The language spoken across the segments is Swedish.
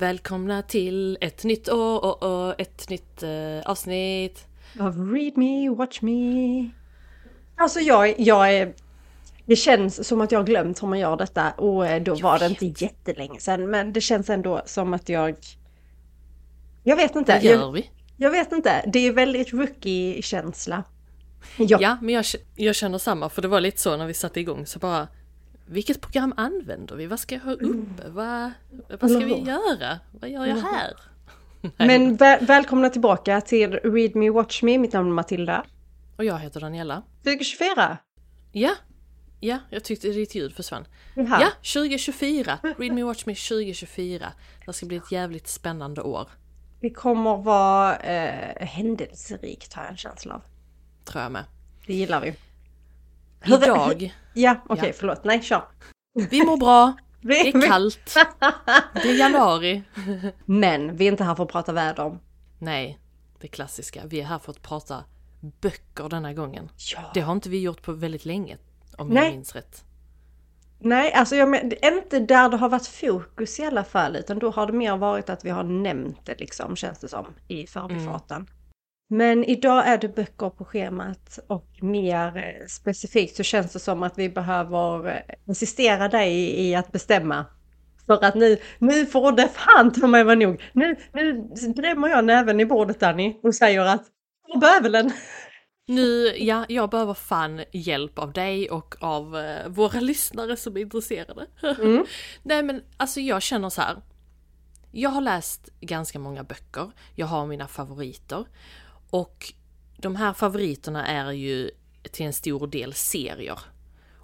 Välkomna till ett nytt år och ett nytt avsnitt av Read Me, Watch Me. Alltså jag är... Det känns som att jag har glömt hur man gör detta. Och då var det inte jättelänge sedan. Men det känns ändå som att jag... Jag vet inte. Vad gör vi? Jag vet inte. Det är väldigt rookie-känsla. Ja, men jag känner samma. För det var lite så när vi satte igång. Så bara... Vilket program använder vi? Vad ska jag ha upp? Vad ska vi göra? Vad gör jag här? Men välkomna tillbaka till Read Me, Watch Me. Mitt namn är Matilda. Och jag heter Daniela. 2024? Ja, jag tyckte ditt ljud försvann. Aha. Ja, 2024. Read Me, Watch Me 2024. Det ska bli ett jävligt spännande år. Det kommer vara händelserikt, har jag en känsla av. Tror jag med. Det gillar vi. Idag. Ja, okej, förlåt. Nej, kör. Vi mår bra. Det är kallt. Det är januari. Men vi är inte här för att prata väder om. Nej, det klassiska. Vi är här för att prata böcker denna gången. Ja. Det har inte vi gjort på väldigt länge, om jag minns rätt. Nej, alltså jag menar, inte där det har varit fokus i alla fall, utan då har det mer varit att vi har nämnt det, liksom, känns det som, i förbifarten. Mm. Men idag är det böcker på schemat, och mer specifikt så känns det som att vi behöver assistera dig i att bestämma. För att nu får det fan ta mig vara nog. Nu drämmer jag näven i bordet, Danny, och säger att jag behöver den. Jag behöver fan hjälp av dig och av våra lyssnare som är intresserade. Mm. Nej, men alltså jag känner så här. Jag har läst ganska många böcker. Jag har mina favoriter. Och de här favoriterna är ju till en stor del serier.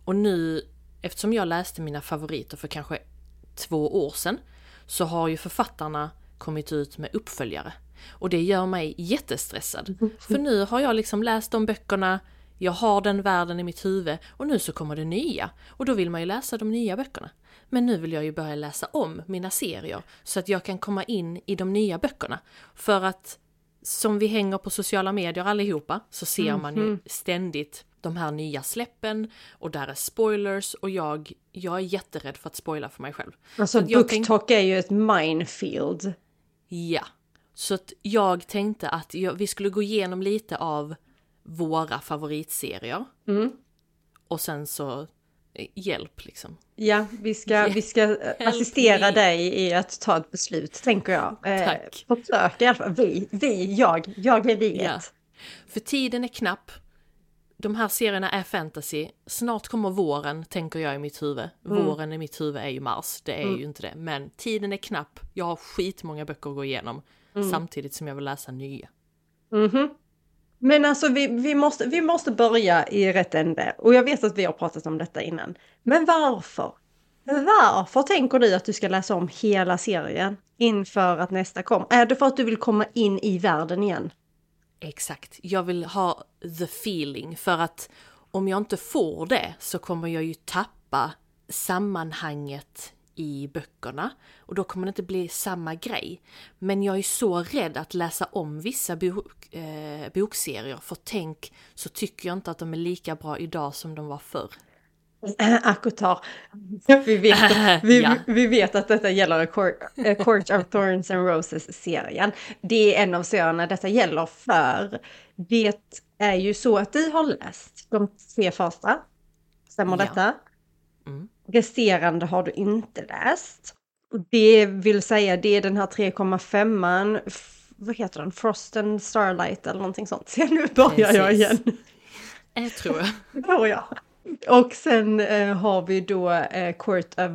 Och nu, eftersom jag läste mina favoriter för kanske 2 år sedan, så har ju författarna kommit ut med uppföljare. Och det gör mig jättestressad. För nu har jag liksom läst de böckerna, jag har den världen i mitt huvud, och nu så kommer det nya. Och då vill man ju läsa de nya böckerna. Men nu vill jag ju börja läsa om mina serier så att jag kan komma in i de nya böckerna. För att som vi hänger på sociala medier allihopa så ser man ju ständigt de här nya släppen, och där är spoilers, och jag är jätterädd för att spoila för mig själv. Alltså BookTok är ju ett minefield. Ja, så att jag tänkte att vi skulle gå igenom lite av våra favoritserier. Mm. Och sen så hjälp liksom. Ja, vi ska assistera dig i att ta ett beslut, tänker jag. Tack. Försök i alla fall. Jag är vi. Ja. För tiden är knapp. De här serierna är fantasy. Snart kommer våren, tänker jag i mitt huvud. Våren i mitt huvud är ju mars. Det är ju inte det. Men tiden är knapp. Jag har skitmånga böcker att gå igenom. Samtidigt som jag vill läsa nya. Mhm. Men alltså vi måste börja i rätt ände. Och jag vet att vi har pratat om detta innan. Men varför? Varför tänker du att du ska läsa om hela serien inför att nästa kommer? Är det för att du vill komma in i världen igen? Exakt. Jag vill ha the feeling. För att om jag inte får det så kommer jag ju tappa sammanhanget i böckerna. Och då kommer det inte bli samma grej. Men jag är så rädd att läsa om vissa bokserier. För tänk, så tycker jag inte att de är lika bra idag som de var förr. Akutar. Vi vet att detta gäller A Court of Thorns and Roses-serien. Det är en av serierna detta gäller för. Det är ju så att du har läst de 3 första. Stämmer detta? Mm. Resterande har du inte läst. Det vill säga, det är den här 3,5an. Vad heter den? Frost and Starlight eller någonting sånt. Se, nu börjar jag igen. Jag tror jag. Och sen har vi då Court of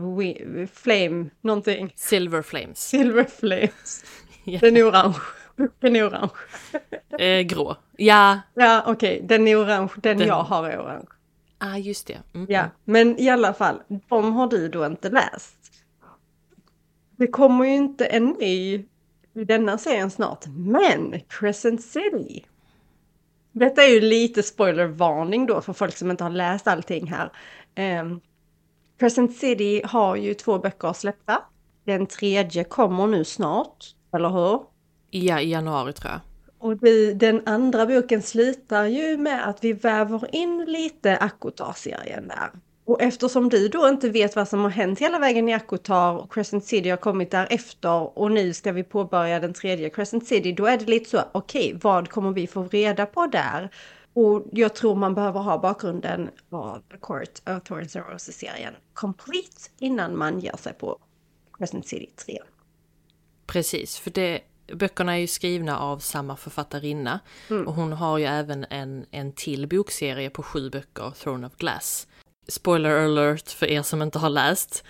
Flame någonting. Silver Flames. Yeah. Den är orange. Grå. Ja. Ja, okej. Den är orange. Den jag har är orange. Ah, just det. Mm-hmm. Ja, men i alla fall, de har du då inte läst. Det kommer ju inte en ny i denna serien snart, men Crescent City. Detta är ju lite spoilervarning då för folk som inte har läst allting här. Crescent City har ju 2 böcker släppta. Den 3:e kommer nu snart, eller hur? Ja, i januari tror jag. Och den andra boken slutar ju med att vi väver in lite Akutar-serien där. Och eftersom du då inte vet vad som har hänt hela vägen i Akotar och Crescent City har kommit därefter och nu ska vi påbörja den tredje Crescent City, då är det lite så, okej, vad kommer vi få reda på där? Och jag tror man behöver ha bakgrunden av A Court of Thorns and Roses-serien complete innan man ger sig på Crescent City 3. Precis, för det, böckerna är ju skrivna av samma författarinna och hon har ju även en till bokserie på 7 böcker, Throne of Glass. Spoiler alert för er som inte har läst.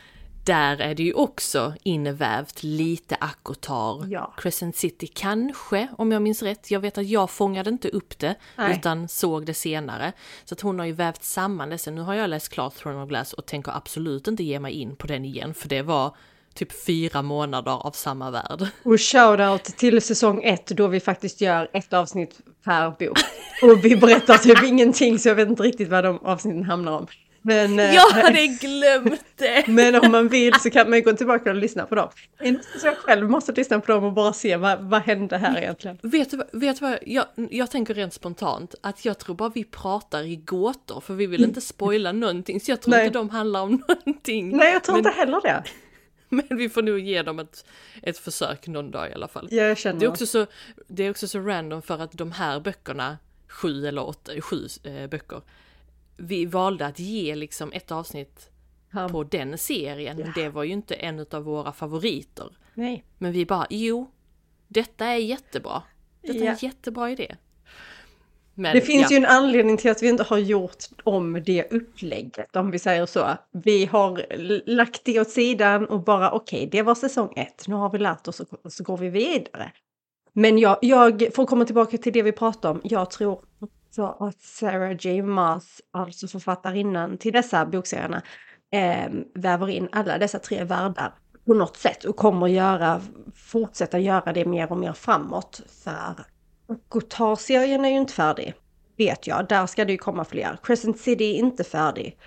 Där är det ju också invävt lite Akotar. Ja. Crescent City kanske, om jag minns rätt. Jag vet att jag fångade inte upp det, utan såg det senare. Så att hon har ju vävt samman det. Så nu har jag läst klart Throne of Glass och tänker absolut inte ge mig in på den igen. För det var typ 4 månader av samma värld. Och shoutout till säsong 1 då vi faktiskt gör ett avsnitt per bok. Och vi berättar typ ingenting så jag vet inte riktigt vad de avsnitten hamnar om. Men, jag hade glömt det. Men om man vill så kan man gå tillbaka och lyssna på dem. Så jag själv måste lyssna på dem och bara se vad hände här egentligen. Vet du vad jag tänker rent spontant? Att jag tror bara vi pratar i gåtor för vi vill inte spoila någonting. Så jag tror inte de handlar om någonting. Nej, jag tror inte heller det. Men vi får nog ge dem ett försök någon dag i alla fall. Jag känner det är också så random för att de här böckerna, 7 eller 8, 7 böcker, vi valde att ge liksom ett avsnitt på den serien. Men det var ju inte en av våra favoriter. Nej. Men vi bara, detta är jättebra. Detta är en jättebra idé. Men, det finns ju en anledning till att vi inte har gjort om det upplägget. Om vi säger så. Vi har lagt det åt sidan och bara okej, det var säsong 1. Nu har vi lärt oss och så går vi vidare. Men jag får komma tillbaka till det vi pratade om. Jag tror så att Sarah J. Maas, alltså författarinnan till dessa bokserierna, väver in alla dessa 3 världar på något sätt och kommer fortsätta göra det mer och mer framåt. För Akotar-serien är ju inte färdig, vet jag. Där ska det ju komma fler. Crescent City är inte färdig.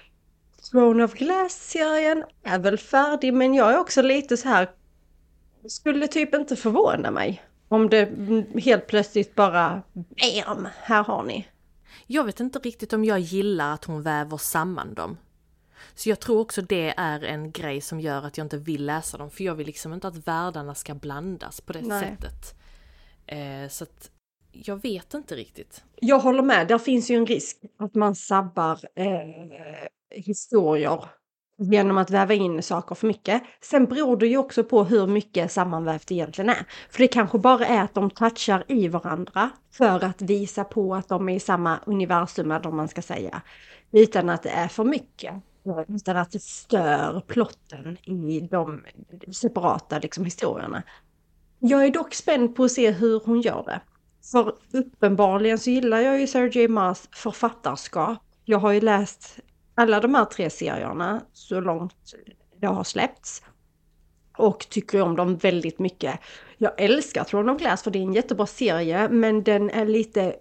Throne of Glass-serien är väl färdig, men jag är också lite så här, skulle typ inte förvåna mig. Om det helt plötsligt bara, bam, här har ni. Jag vet inte riktigt om jag gillar att hon väver samman dem. Så jag tror också det är en grej som gör att jag inte vill läsa dem. För jag vill liksom inte att världarna ska blandas på det sättet. Så att jag vet inte riktigt. Jag håller med, där finns ju en risk att man sabbar historier genom att väva in saker för mycket. Sen beror det ju också på hur mycket sammanvävt det egentligen är. För det kanske bara är att de touchar i varandra för att visa på att de är i samma universum, eller man ska säga. Utan att det är för mycket. Utan att det stör plotten i de separata liksom, historierna. Jag är dock spänd på att se hur hon gör det. För uppenbarligen så gillar jag ju Sarah J. Maas författarskap. Jag har ju läst alla de här 3 serierna så långt det har släppts. Och tycker om dem väldigt mycket. Jag älskar Throne of Glass för det är en jättebra serie. Men den är lite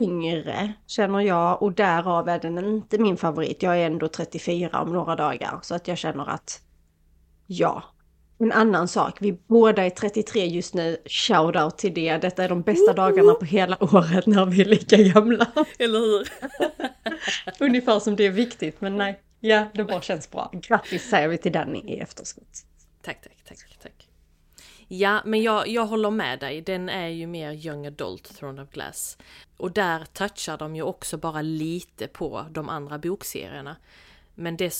yngre känner jag. Och därav är den inte min favorit. Jag är ändå 34 om några dagar. Så att jag känner att en annan sak. Vi båda är 33 just nu. Shoutout till det. Detta är de bästa dagarna på hela året när vi är lika gamla. Eller hur? Ungefär som det är viktigt. Men nej, det bara känns bra. Grattis säger vi till Danny i efterskott. Tack. Ja, men jag håller med dig. Den är ju mer young adult, Throne of Glass. Och där touchar de ju också bara lite på de andra bokserierna. Men det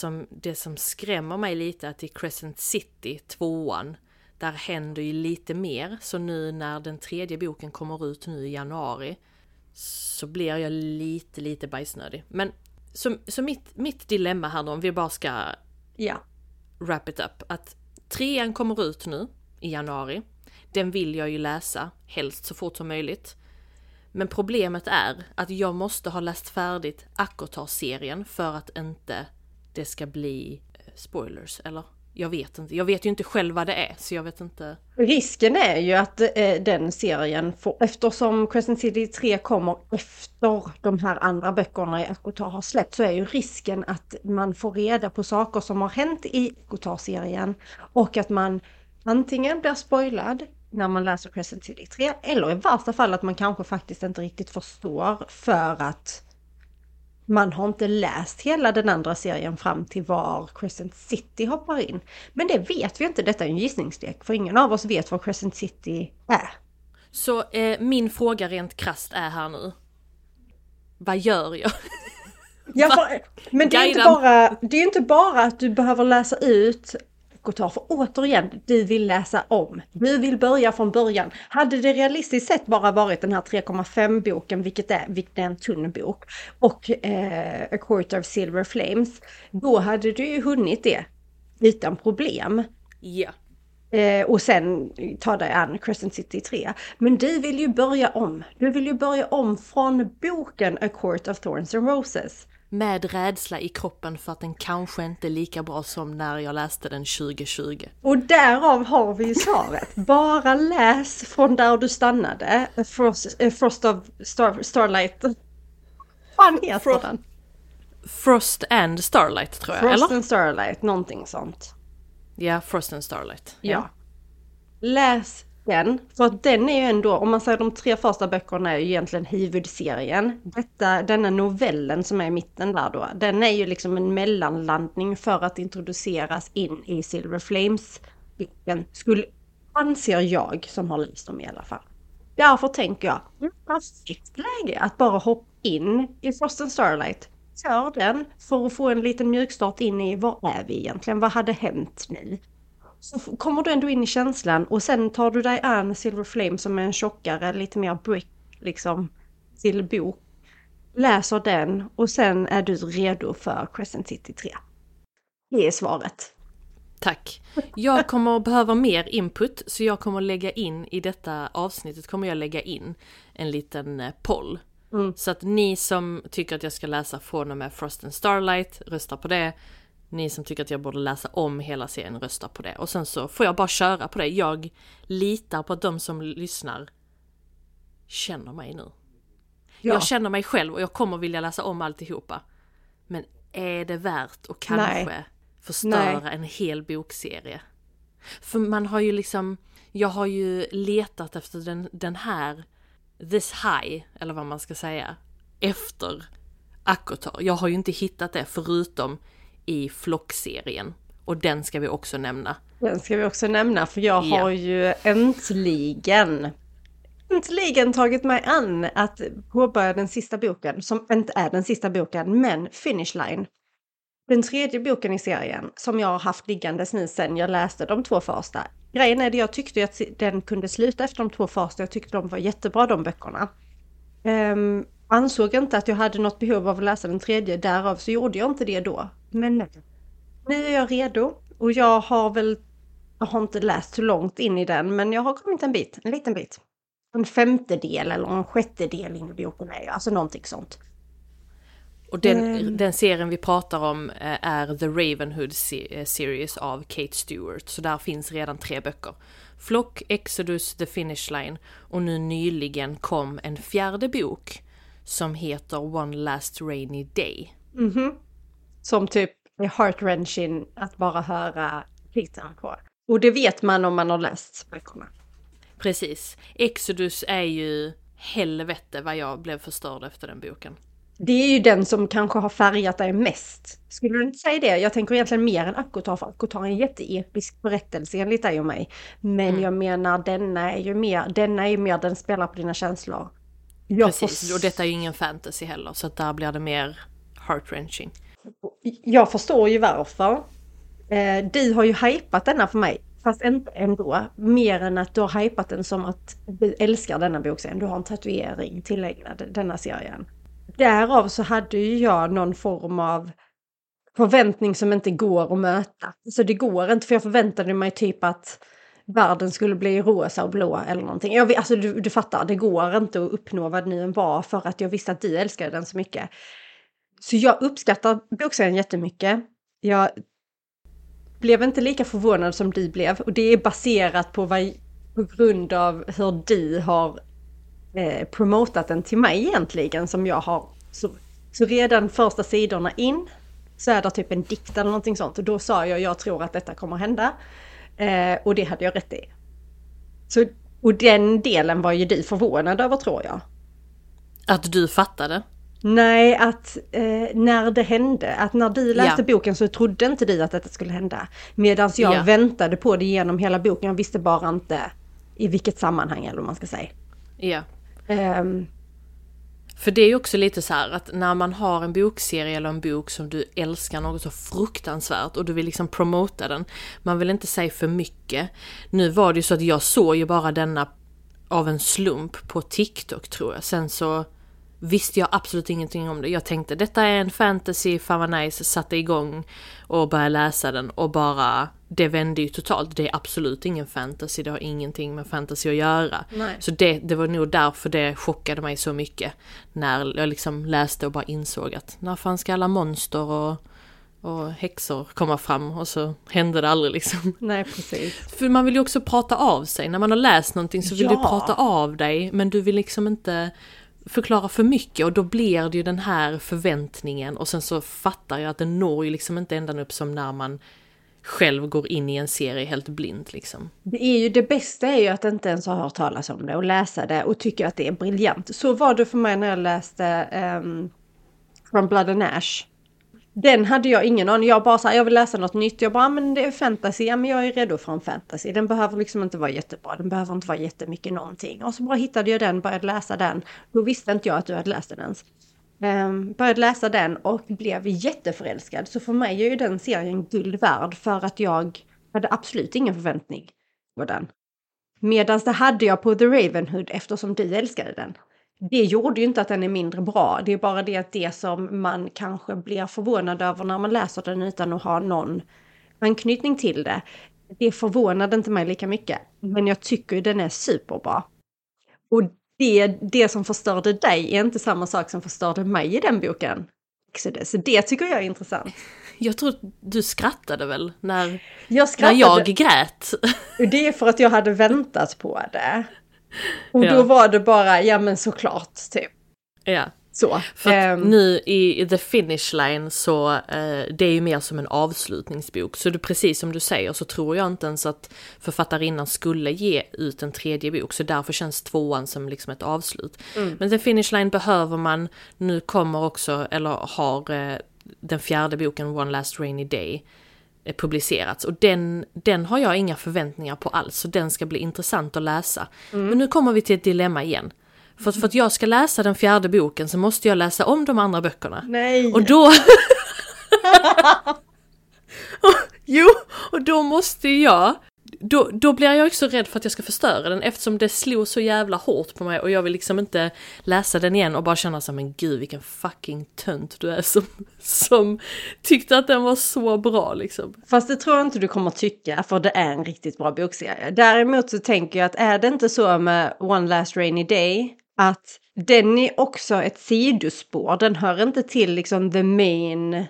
som skrämmer mig lite är att i Crescent City 2:an där händer ju lite mer. Så nu när den 3:e boken kommer ut nu i januari så blir jag lite bajsnödig. Men så mitt dilemma här då, om vi bara ska wrap it up. Att 3:an kommer ut nu i januari. Den vill jag ju läsa helst så fort som möjligt. Men problemet är att jag måste ha läst färdigt Akotar-serien för att inte det ska bli spoilers, eller? Jag vet inte. Jag vet ju inte själv vad det är, så jag vet inte. Risken är ju att den serien får, eftersom Crescent City 3 kommer efter de här andra böckerna i Akotar har släppt, så är ju risken att man får reda på saker som har hänt i Akotar-serien och att man antingen blir spoilad när man läser Crescent City 3, eller i värsta fall att man kanske faktiskt inte riktigt förstår för att man har inte läst hela den andra serien fram till var Crescent City hoppar in. Men det vet vi inte, detta är en gissningslek, för ingen av oss vet vad Crescent City är. Så min fråga rent krasst är här nu. Vad gör jag? Men det är inte bara att du behöver läsa ut Kotar, för återigen, du vill läsa om. Du vill börja från början. Hade det realistiskt sett bara varit den här 3,5-boken, vilket är en tunn bok, och A Court of Silver Flames, då hade du ju hunnit det utan problem. Ja. Och sen ta dig an Crescent City 3. Men du vill ju börja om. Du vill ju börja om från boken A Court of Thorns and Roses. Med rädsla i kroppen för att den kanske inte är lika bra som när jag läste den 2020. Och därav har vi ju svaret. Bara läs från där du stannade. Frost of Starlight. Fan heter den? Frost and Starlight tror jag, eller? Frost and Starlight, någonting sånt. Ja, Frost and Starlight. Ja. Läs den, för att den är ju ändå, om man säger de tre första böckerna är ju egentligen huvudserien. Denna novellen som är i mitten där då, den är ju liksom en mellanlandning för att introduceras in i Silver Flames. Den skulle, anser jag som har läst dem i alla fall. Därför tänker jag, det är ett läge att bara hoppa in i Frost and Starlight. Kör den för att få en liten mjukstart in i, vad är vi egentligen? Vad hade hänt nu? Så kommer du ändå in i känslan och sen tar du dig an Silver Flame som är en tjockare, lite mer brick liksom, till bok. Läser den och sen är du redo för Crescent City 3. Det är svaret. Tack. Jag kommer att behöva mer input, så jag kommer att lägga in i detta avsnittet kommer jag lägga in en liten poll. Så att ni som tycker att jag ska läsa från och med Frost and Starlight röstar på det. Ni som tycker att jag borde läsa om hela serien röstar på det. Och sen så får jag bara köra på det. Jag litar på att de som lyssnar känner mig nu. Ja. Jag känner mig själv och jag kommer vilja läsa om alltihopa. Men är det värt att kanske förstöra en hel bokserie? För man har ju liksom... Jag har ju letat efter den här... This high, eller vad man ska säga. Efter Akotar. Jag har ju inte hittat det förutom... i Flock-serien. Och den ska vi också nämna. För jag har ju äntligen tagit mig an att påbörja den sista boken, som inte är den sista boken, men Finish Line. Den tredje boken i serien som jag har haft liggandes nu sen jag läste de två första. Grejen är att jag tyckte att den kunde sluta efter de två första. Jag tyckte de var jättebra, de böckerna. Ansåg inte att jag hade något behov av att läsa den tredje, därav så gjorde jag inte det då. Men nu är jag redo och jag har inte läst så långt in i den, men jag har kommit en liten bit. En femtedel eller en sjättedel in i boken är jag, alltså någonting sånt. Och den serien vi pratar om är The Ravenhood Series av Kate Stewart, så där finns redan 3 böcker. Flock, Exodus, The Finish Line, och nu nyligen kom en 4:e bok som heter One Last Rainy Day. Mm-hmm. Som typ är heart-wrenching att bara höra titeln på. Och det vet man om man har läst böckerna. Precis. Exodus är ju helvete vad jag blev förstörd efter den boken. Det är ju den som kanske har färgat dig mest. Skulle du inte säga det? Jag tänker egentligen mer än Akotar, för Akotar är en jätteepisk berättelse enligt dig och mig. Men jag menar, denna är ju mer den spelar på dina känslor. Precis, och detta är ju ingen fantasy heller, så att där blir det mer heart-wrenching. Jag förstår ju varför. Du har ju hypat denna för mig, fast inte ändå. Mer än att du har hypat den som att du älskar denna bokserien. Du har en tatuering tillägnad denna serien. Därav så hade ju jag någon form av förväntning som inte går att möta. Så det går inte, för jag förväntade mig typ att världen skulle bli rosa och blå eller någonting. Du fattar, det går inte att uppnå vad den var, för att jag visste att du älskade den så mycket. Så jag uppskattar bokserien jättemycket. Jag blev inte lika förvånad som du blev. Och det är baserat på grund av hur du har promotat den till mig egentligen. Som jag har. Så redan första sidorna in så är det typ en dikt eller någonting sånt. Och då sa jag tror att detta kommer hända. Och det hade jag rätt i. Så, och den delen var ju du förvånad över, tror jag. Att du fattade? Nej, att när det hände, att när du läste boken så trodde inte du att detta skulle hända. Medan jag väntade på det genom hela boken. Jag visste bara inte i vilket sammanhang, eller vad man ska säga. Ja. För det är ju också lite så här att när man har en bokserie eller en bok som du älskar något så fruktansvärt och du vill liksom promota den, man vill inte säga för mycket. Nu var det ju så att jag såg ju bara denna av en slump på TikTok, tror jag. Sen så visste jag absolut ingenting om det. Jag tänkte, detta är en fantasy, fan vad nice, satte igång och började läsa den och bara, det vände ju totalt. Det är absolut ingen fantasy, det har ingenting med fantasy att göra. Nej. Så det var nog därför det chockade mig så mycket när jag liksom läste och bara insåg att när fan ska alla monster och häxor komma fram, och så händer det aldrig liksom. Nej, precis. För man vill ju också prata av sig. När man har läst någonting så vill du prata av dig, men du vill liksom inte förklara för mycket, och då blir det ju den här förväntningen, och sen så fattar jag att den når ju liksom inte ändan upp som när man själv går in i en serie helt blind liksom. Det är ju det bästa är ju att inte ens ha hört talas om det och läsa det och tycka att det är briljant. Så var det för mig när jag läste From Blood and Ash. Den hade jag ingen aning. Jag bara så här, jag vill läsa något nytt. Jag bara, men det är fantasy. Ja, men jag är redo för en fantasy. Den behöver liksom inte vara jättebra. Den behöver inte vara jättemycket någonting. Och så bara hittade jag den, började läsa den. Då visste inte jag att du hade läst den ens. Började läsa den och blev jätteförälskad. Så för mig är ju den serien guld värd, för att jag hade absolut ingen förväntning på den. Medan det hade jag på The Ravenhood, eftersom du älskade den. Det gjorde ju inte att den är mindre bra. Det är bara det att det som man kanske blir förvånad över när man läser den utan att ha någon anknytning till det. Det förvånade inte mig lika mycket. Men jag tycker ju den är superbra. Och det som förstörde dig är inte samma sak som förstörde mig i den boken. Så det tycker jag är intressant. Jag tror du skrattade väl när jag grät. Det är för att jag hade väntat på det. Och då var det bara, ja men såklart typ. Ja. Så. För att nu i The Finish Line så det är ju mer som en avslutningsbok. Så det, precis som du säger, så tror jag inte ens att författarinnan skulle ge ut en tredje bok. Så därför känns tvåan som liksom ett avslut. Mm. Men The Finish Line behöver man, nu kommer också, eller har den fjärde boken One Last Rainy Day publicerats, och den har jag inga förväntningar på alls, så den ska bli intressant att läsa. Mm. Men nu kommer vi till ett dilemma igen. För att jag ska läsa den fjärde boken så måste jag läsa om de andra böckerna. Nej. Och då och då måste jag då blir jag också rädd för att jag ska förstöra den, eftersom det slog så jävla hårt på mig, och jag vill liksom inte läsa den igen och bara känna så, men gud vilken fucking tönt du är som tyckte att den var så bra liksom. Fast det tror jag inte du kommer tycka, för det är en riktigt bra bokserie. Däremot så tänker jag att är det inte så med One Last Rainy Day att den är också ett sidospår, den hör inte till liksom the main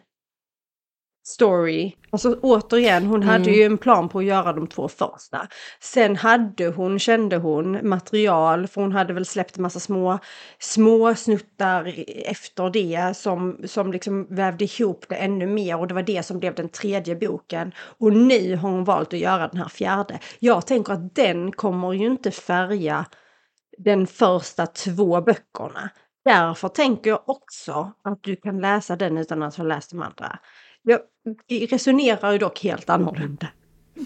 story. Alltså återigen, hon hade ju en plan på att göra de två första. Sen kände hon material, för hon hade väl släppt en massa små snuttar efter det som liksom vävde ihop det ännu mer, och det var det som blev den tredje boken. Och nu har hon valt att göra den här fjärde. Jag tänker att den kommer ju inte färga den första två böckerna. Därför tänker jag också att du kan läsa den utan att ha läst de andra. Jag resonerar ju dock helt annorlunda.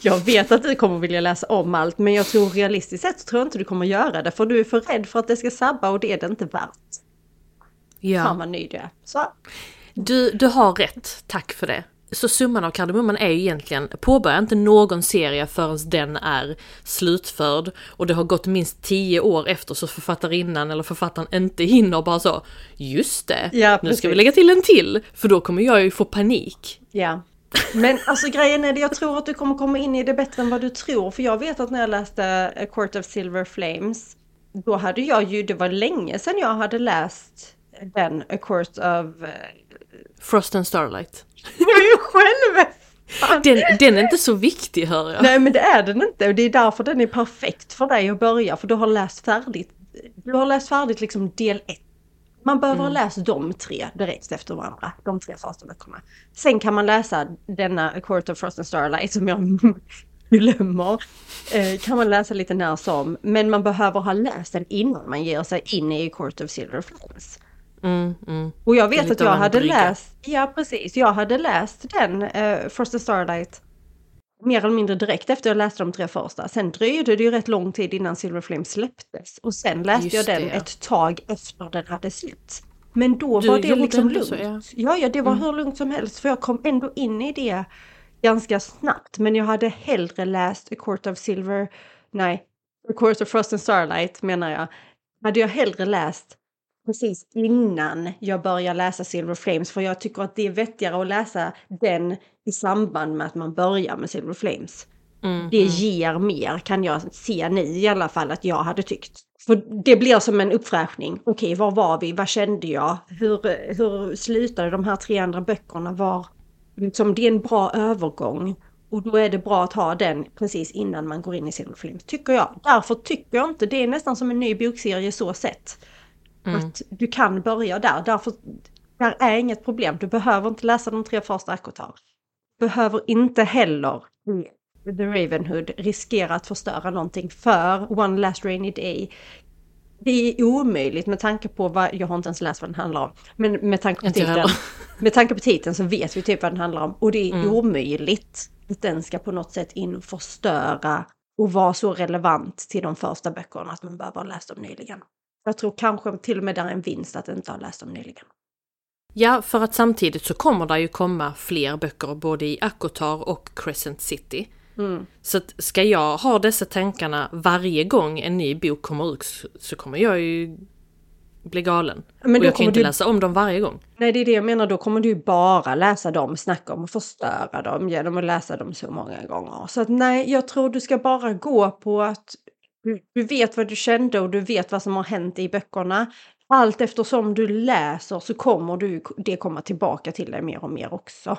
Jag vet att du kommer vilja läsa om allt, men jag tror realistiskt sett tror jag inte du kommer göra det, för du är för rädd för att det ska sabba, och det är det inte värt. Ja. Fan vad ny du är. Så. Du har rätt, tack för det. Så summan av kardemumman är ju egentligen, påbörja inte någon serie förrän den är slutförd, och det har gått minst 10 år efter, så författarinnan eller författaren inte hinner bara så, just det, ja, nu ska vi lägga till en till, för då kommer jag ju få panik. Ja, men alltså grejen är det, jag tror att du kommer komma in i det bättre än vad du tror, för jag vet att när jag läste A Court of Silver Flames, då hade jag ju, det var länge sedan jag hade läst den A Court of Frost and Starlight. Den är inte så viktig, hör jag. Nej, men det är den inte, och det är därför den är perfekt för dig att börja, för du har läst färdigt. Du har läst färdigt liksom del 1. Man behöver ha läst de 3 direkt efter varandra, de 3 första böckerna. Sen kan man läsa denna A Court of Frost and Starlight som jag glömmer. Kan man läsa lite när som, men man behöver ha läst den innan man ger sig in i A Court of Silver Flames. Mm, mm. Och jag vet att jag hade läst... Ja, precis. Jag hade läst den, Frost and Starlight, mer eller mindre direkt efter jag läste de tre första. Sen dröjde det ju rätt lång tid innan Silver Flame släpptes. Och sen läste jag den ett tag efter den hade släppts. Men då var det liksom lugnt. Ja, det var hur lugnt som helst. För jag kom ändå in i det ganska snabbt. Men jag hade hellre läst A Court of Frost and Starlight, menar jag. Hade jag hellre läst precis innan jag börjar läsa Silver Flames. För jag tycker att det är vettigare att läsa den i samband med att man börjar med Silver Flames. Mm, det ger mer, kan jag se nu i alla fall, att jag hade tyckt. För det blir som en uppfräschning. Okej, var var vi? Vad kände jag? Hur slutade de här tre andra böckerna? Liksom, det är en bra övergång. Och då är det bra att ha den precis innan man går in i Silver Flames, tycker jag. Därför tycker jag inte. Det är nästan som en ny bokserie så sett. Mm. Att du kan börja där. Därför där är inget problem. Du behöver inte läsa de tre första akkortar. Behöver inte heller The Ravenhood riskera att förstöra någonting för One Last Rainy Day. Det är omöjligt med tanke på vad... Jag har inte ens läst vad den handlar om. Men med tanke på titeln så vet vi typ vad den handlar om. Och det är omöjligt att den ska på något sätt in och förstöra och vara så relevant till de första böckerna att man behöver ha läst dem nyligen. Jag tror kanske till och med där är en vinst att inte ha läst dem nyligen. Ja, för att samtidigt så kommer det ju komma fler böcker både i Akotar och Crescent City. Mm. Så att ska jag ha dessa tankarna varje gång en ny bok kommer ut så kommer jag ju bli galen. Men och jag kan inte läsa om dem varje gång. Nej, det är det jag menar. Då kommer du ju bara läsa dem, snacka om och förstöra dem genom att läsa dem så många gånger. Så att nej, jag tror du ska bara gå på att du vet vad du kände och du vet vad som har hänt i böckerna. Allt eftersom du läser så kommer det komma tillbaka till dig mer och mer också.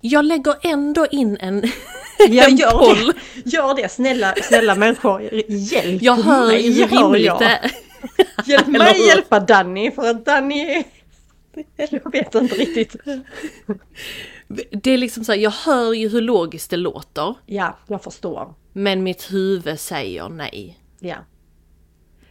Jag lägger ändå in en poll. Gör det, snälla människor. Hjälp jag hör mig. Jag hör jag. Hjälp mig hjälpa Danny, för att Danny... Jag vet inte riktigt. Det är liksom så här, jag hör ju hur logiskt det låter. Ja, jag förstår. Men mitt huvud säger nej. Ja.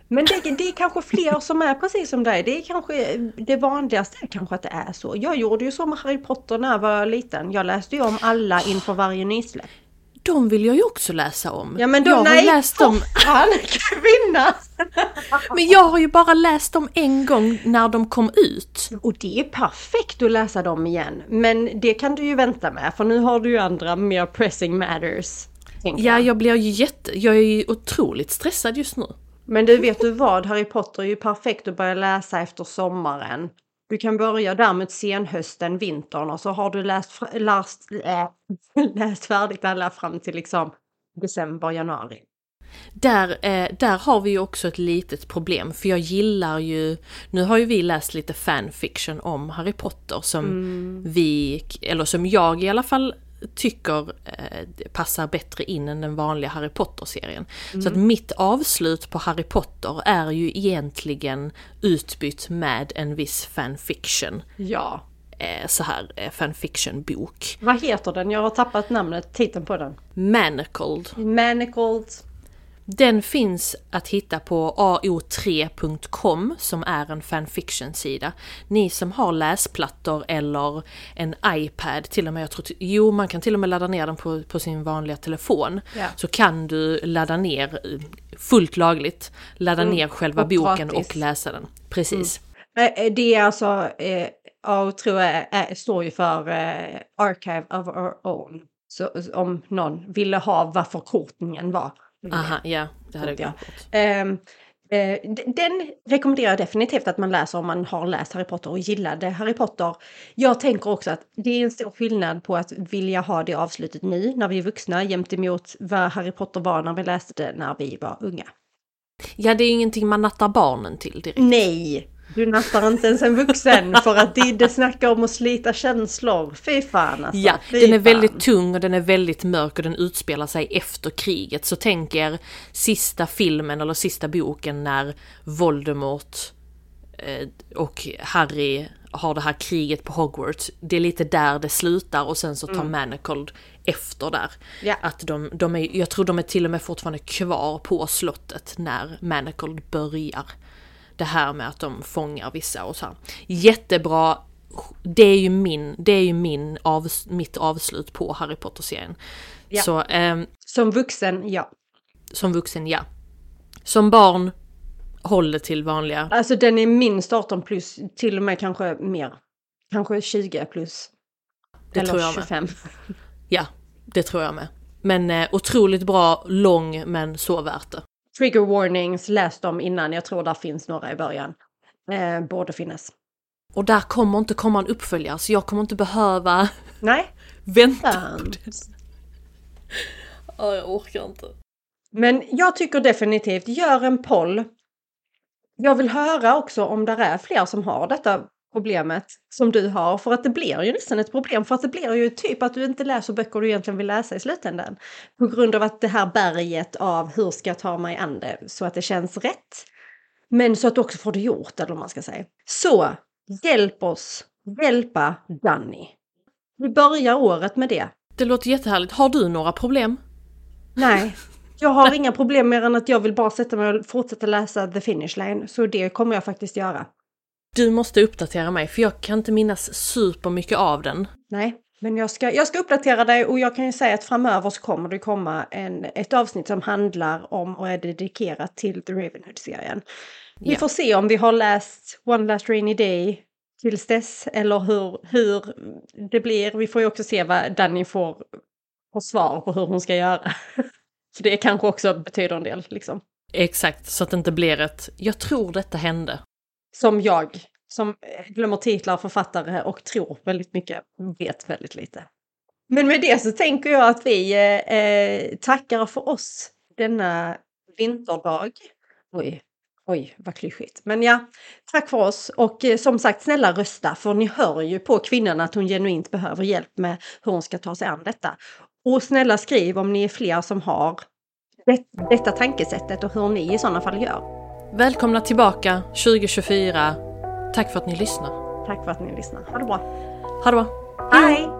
Men det är kanske fler som är precis som dig. Det är kanske det vanligaste kanske att det är så. Jag gjorde ju så med Harry Potter när jag var liten. Jag läste ju om alla inför varje nysläpp. De vill jag ju också läsa om. Ja, men jag har läst om... Men jag har ju bara läst dem en gång när de kom ut. Och det är perfekt att läsa dem igen. Men det kan du ju vänta med. För nu har du ju andra mer pressing matters. Ja, jag är ju otroligt stressad just nu. Men du vet du vad, Harry Potter är ju perfekt att börja läsa efter sommaren. Du kan börja där med senhösten, vintern, och så har du läst färdigt alla fram till liksom december, januari. Där har vi ju också ett litet problem, för jag gillar ju, nu har ju vi läst lite fanfiction om Harry Potter som som jag i alla fall tycker passar bättre in än den vanliga Harry Potter-serien. Så att mitt avslut på Harry Potter är ju egentligen utbytt med en viss fanfiction. Ja. Fanfiction-bok. Vad heter den? Jag har tappat namnet, titeln på den. Manacled. Den finns att hitta på ao3.com som är en fanfiction-sida. Ni som har läsplattor eller en iPad, till och med, jag tror, man kan till och med ladda ner den på sin vanliga telefon. Ja. Så kan du ladda ner, fullt lagligt, ner själva boken och läsa den. Precis. Mm. Det är alltså, står ju för Archive of Our Own. Så om någon ville ha vad förkortningen var. Aha, ja, det hade jag glömt. Den rekommenderar definitivt att man läser om man har läst Harry Potter och gillade Harry Potter. Jag tänker också att det är en stor skillnad på att vilja ha det avslutet nu när vi är vuxna jämt emot vad Harry Potter var när vi läste det när vi var unga. Ja, det är ju ingenting man nattar barnen till direkt. Nej, du nattar inte ens en vuxen för att det snackar om att slita känslor. Fy fan alltså. Ja, den är väldigt tung och den är väldigt mörk och den utspelar sig efter kriget. Så tänk er sista filmen eller sista boken när Voldemort och Harry har det här kriget på Hogwarts. Det är lite där det slutar och sen så tar Manacled efter där. Ja. Att de är, jag tror de är till och med fortfarande kvar på slottet när Manacled börjar. det här med att de fångar vissa och så här. Jättebra. Det är ju mitt avslut på Harry Potter-serien. Ja. Så, som vuxen, ja. Som vuxen, ja. Som barn, håller till vanliga. Alltså den är minst 18 plus, till och med kanske mer. Kanske 20 plus. Det eller tror jag 25. Med. Ja, det tror jag med. Men otroligt bra, lång, men så värt det. Trigger warnings, läs dem innan. Jag tror där finns några i början. Borde finnas. Och där kommer inte komma en uppföljare, så jag kommer inte behöva vänta på det. Ja, jag orkar inte. Men jag tycker definitivt, gör en poll. Jag vill höra också om det är fler som har detta problemet som du har. För att det blir ju nästan ett problem. För att det blir ju typ att du inte läser böcker du egentligen vill läsa i slutändan. På grund av att det här berget av hur ska jag ta mig an det så att det känns rätt. Men så att du också får det gjort, eller vad man ska säga. Så hjälp oss, hjälpa Danny. Vi börjar året med det. Det låter jättehärligt. Har du några problem? Nej, jag har inga problem mer än att jag vill bara sätta mig och fortsätta läsa The Finish Line. Så det kommer jag faktiskt göra. Du måste uppdatera mig, för jag kan inte minnas supermycket av den. Nej, men jag ska uppdatera dig, och jag kan ju säga att framöver så kommer det komma ett avsnitt som handlar om och är dedikerat till The Ravenhood-serien. Vi får se om vi har läst One Last Rainy Day tills dess, eller hur det blir. Vi får ju också se vad Danny får svar på hur hon ska göra. Så det kanske också betyder en del, liksom. Exakt, så att det inte blir ett jag tror detta hände. Som jag, som glömmer titlar och författare och tror väldigt mycket, vet väldigt lite. Men med det så tänker jag att vi tackar för oss denna vinterdag. Oj, vad klyschigt. Men ja, tack för oss. Och som sagt, snälla rösta. För ni hör ju på kvinnan att hon genuint behöver hjälp med hur hon ska ta sig an detta. Och snälla skriv om ni är fler som har detta tankesättet och hur ni i sådana fall gör. Välkomna tillbaka 2024. Tack för att ni lyssnar. Ha det bra. Ha det bra. Hej!